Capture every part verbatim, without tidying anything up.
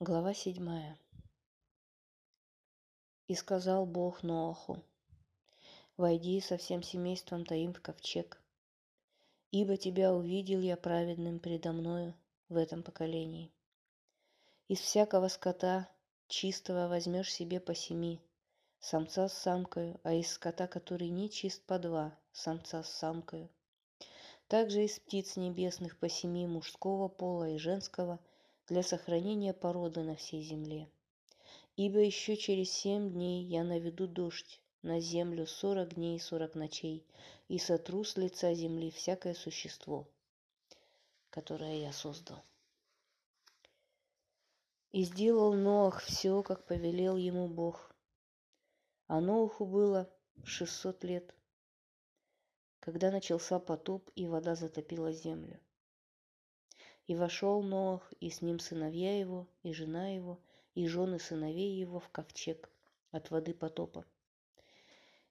Глава седьмая. «И сказал Бог Ноаху: войди со всем семейством твоим в ковчег, ибо тебя увидел я праведным предо мною в этом поколении. Из всякого скота чистого возьмешь себе по семи, самца с самкою, а из скота, который не чист, по два, самца с самкою. Также из птиц небесных по семи мужского пола и женского, для сохранения породы на всей земле. Ибо еще через семь дней я наведу дождь на землю сорок дней и сорок ночей, и сотру с лица земли всякое существо, которое я создал». И сделал Ноах все, как повелел ему Бог. А Ноаху было шестьсот лет, когда начался потоп, и вода затопила землю. И вошел Ноах, и с ним сыновья его, и жена его, и жены сыновей его в ковчег от воды потопа.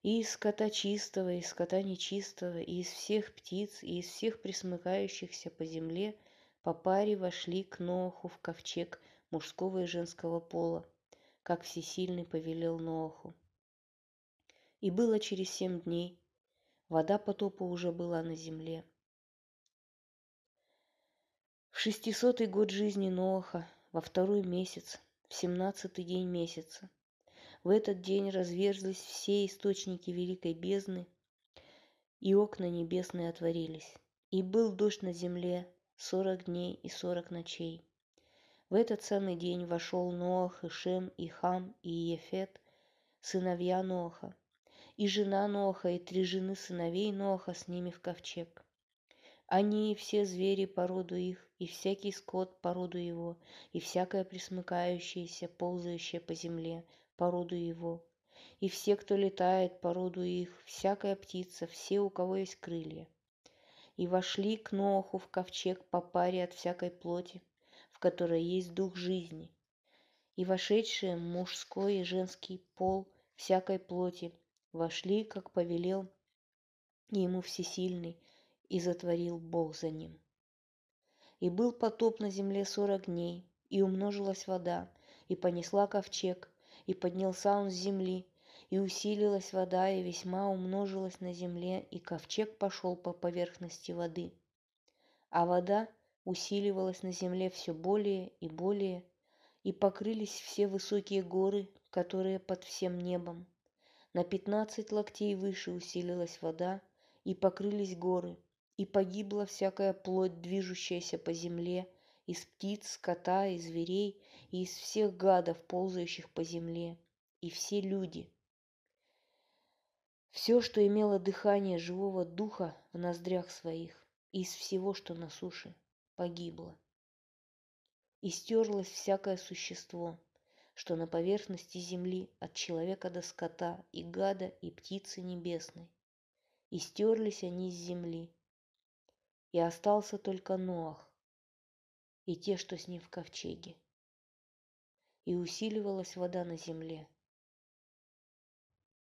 И из скота чистого, и из скота нечистого, и из всех птиц, и из всех пресмыкающихся по земле по паре вошли к Ноаху в ковчег мужского и женского пола, как всесильный повелел Ноаху. И было через семь дней, вода потопа уже была на земле. В шестисотый год жизни Ноаха, во второй месяц, в семнадцатый день месяца, в этот день разверзлись все источники великой бездны, и окна небесные отворились, и был дождь на земле сорок дней и сорок ночей. В этот самый день вошел Ноах, и Шем, и Хам, и Ефет, сыновья Ноаха, и жена Ноаха, и три жены сыновей Ноаха с ними в ковчег. Они и все звери по роду их, и всякий скот по роду его, и всякое пресмыкающееся, ползающее по земле по роду его, и все, кто летает по роду их, всякая птица, все, у кого есть крылья. И вошли к Ноаху в ковчег по паре от всякой плоти, в которой есть дух жизни, и вошедшие мужской и женский пол всякой плоти вошли, как повелел ему всесильный, и затворил Бог за ним. И был потоп на земле сорок дней, и умножилась вода, и понесла ковчег, и поднялся он с земли, и усилилась вода, и весьма умножилась на земле, и ковчег пошел по поверхности воды. А вода усиливалась на земле все более и более, и покрылись все высокие горы, которые под всем небом. На пятнадцать локтей выше усилилась вода, и покрылись горы, и погибла всякая плоть, движущаяся по земле, из птиц, скота, и зверей, и из всех гадов, ползающих по земле, и все люди. Все, что имело дыхание живого духа в ноздрях своих, из всего, что на суше, погибло. И стерлось всякое существо, что на поверхности земли, от человека до скота, и гада, и птицы небесной. И стерлись они с земли. И остался только Ноах и те, что с ним в ковчеге. И усиливалась вода на земле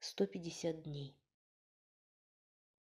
сто пятьдесят дней.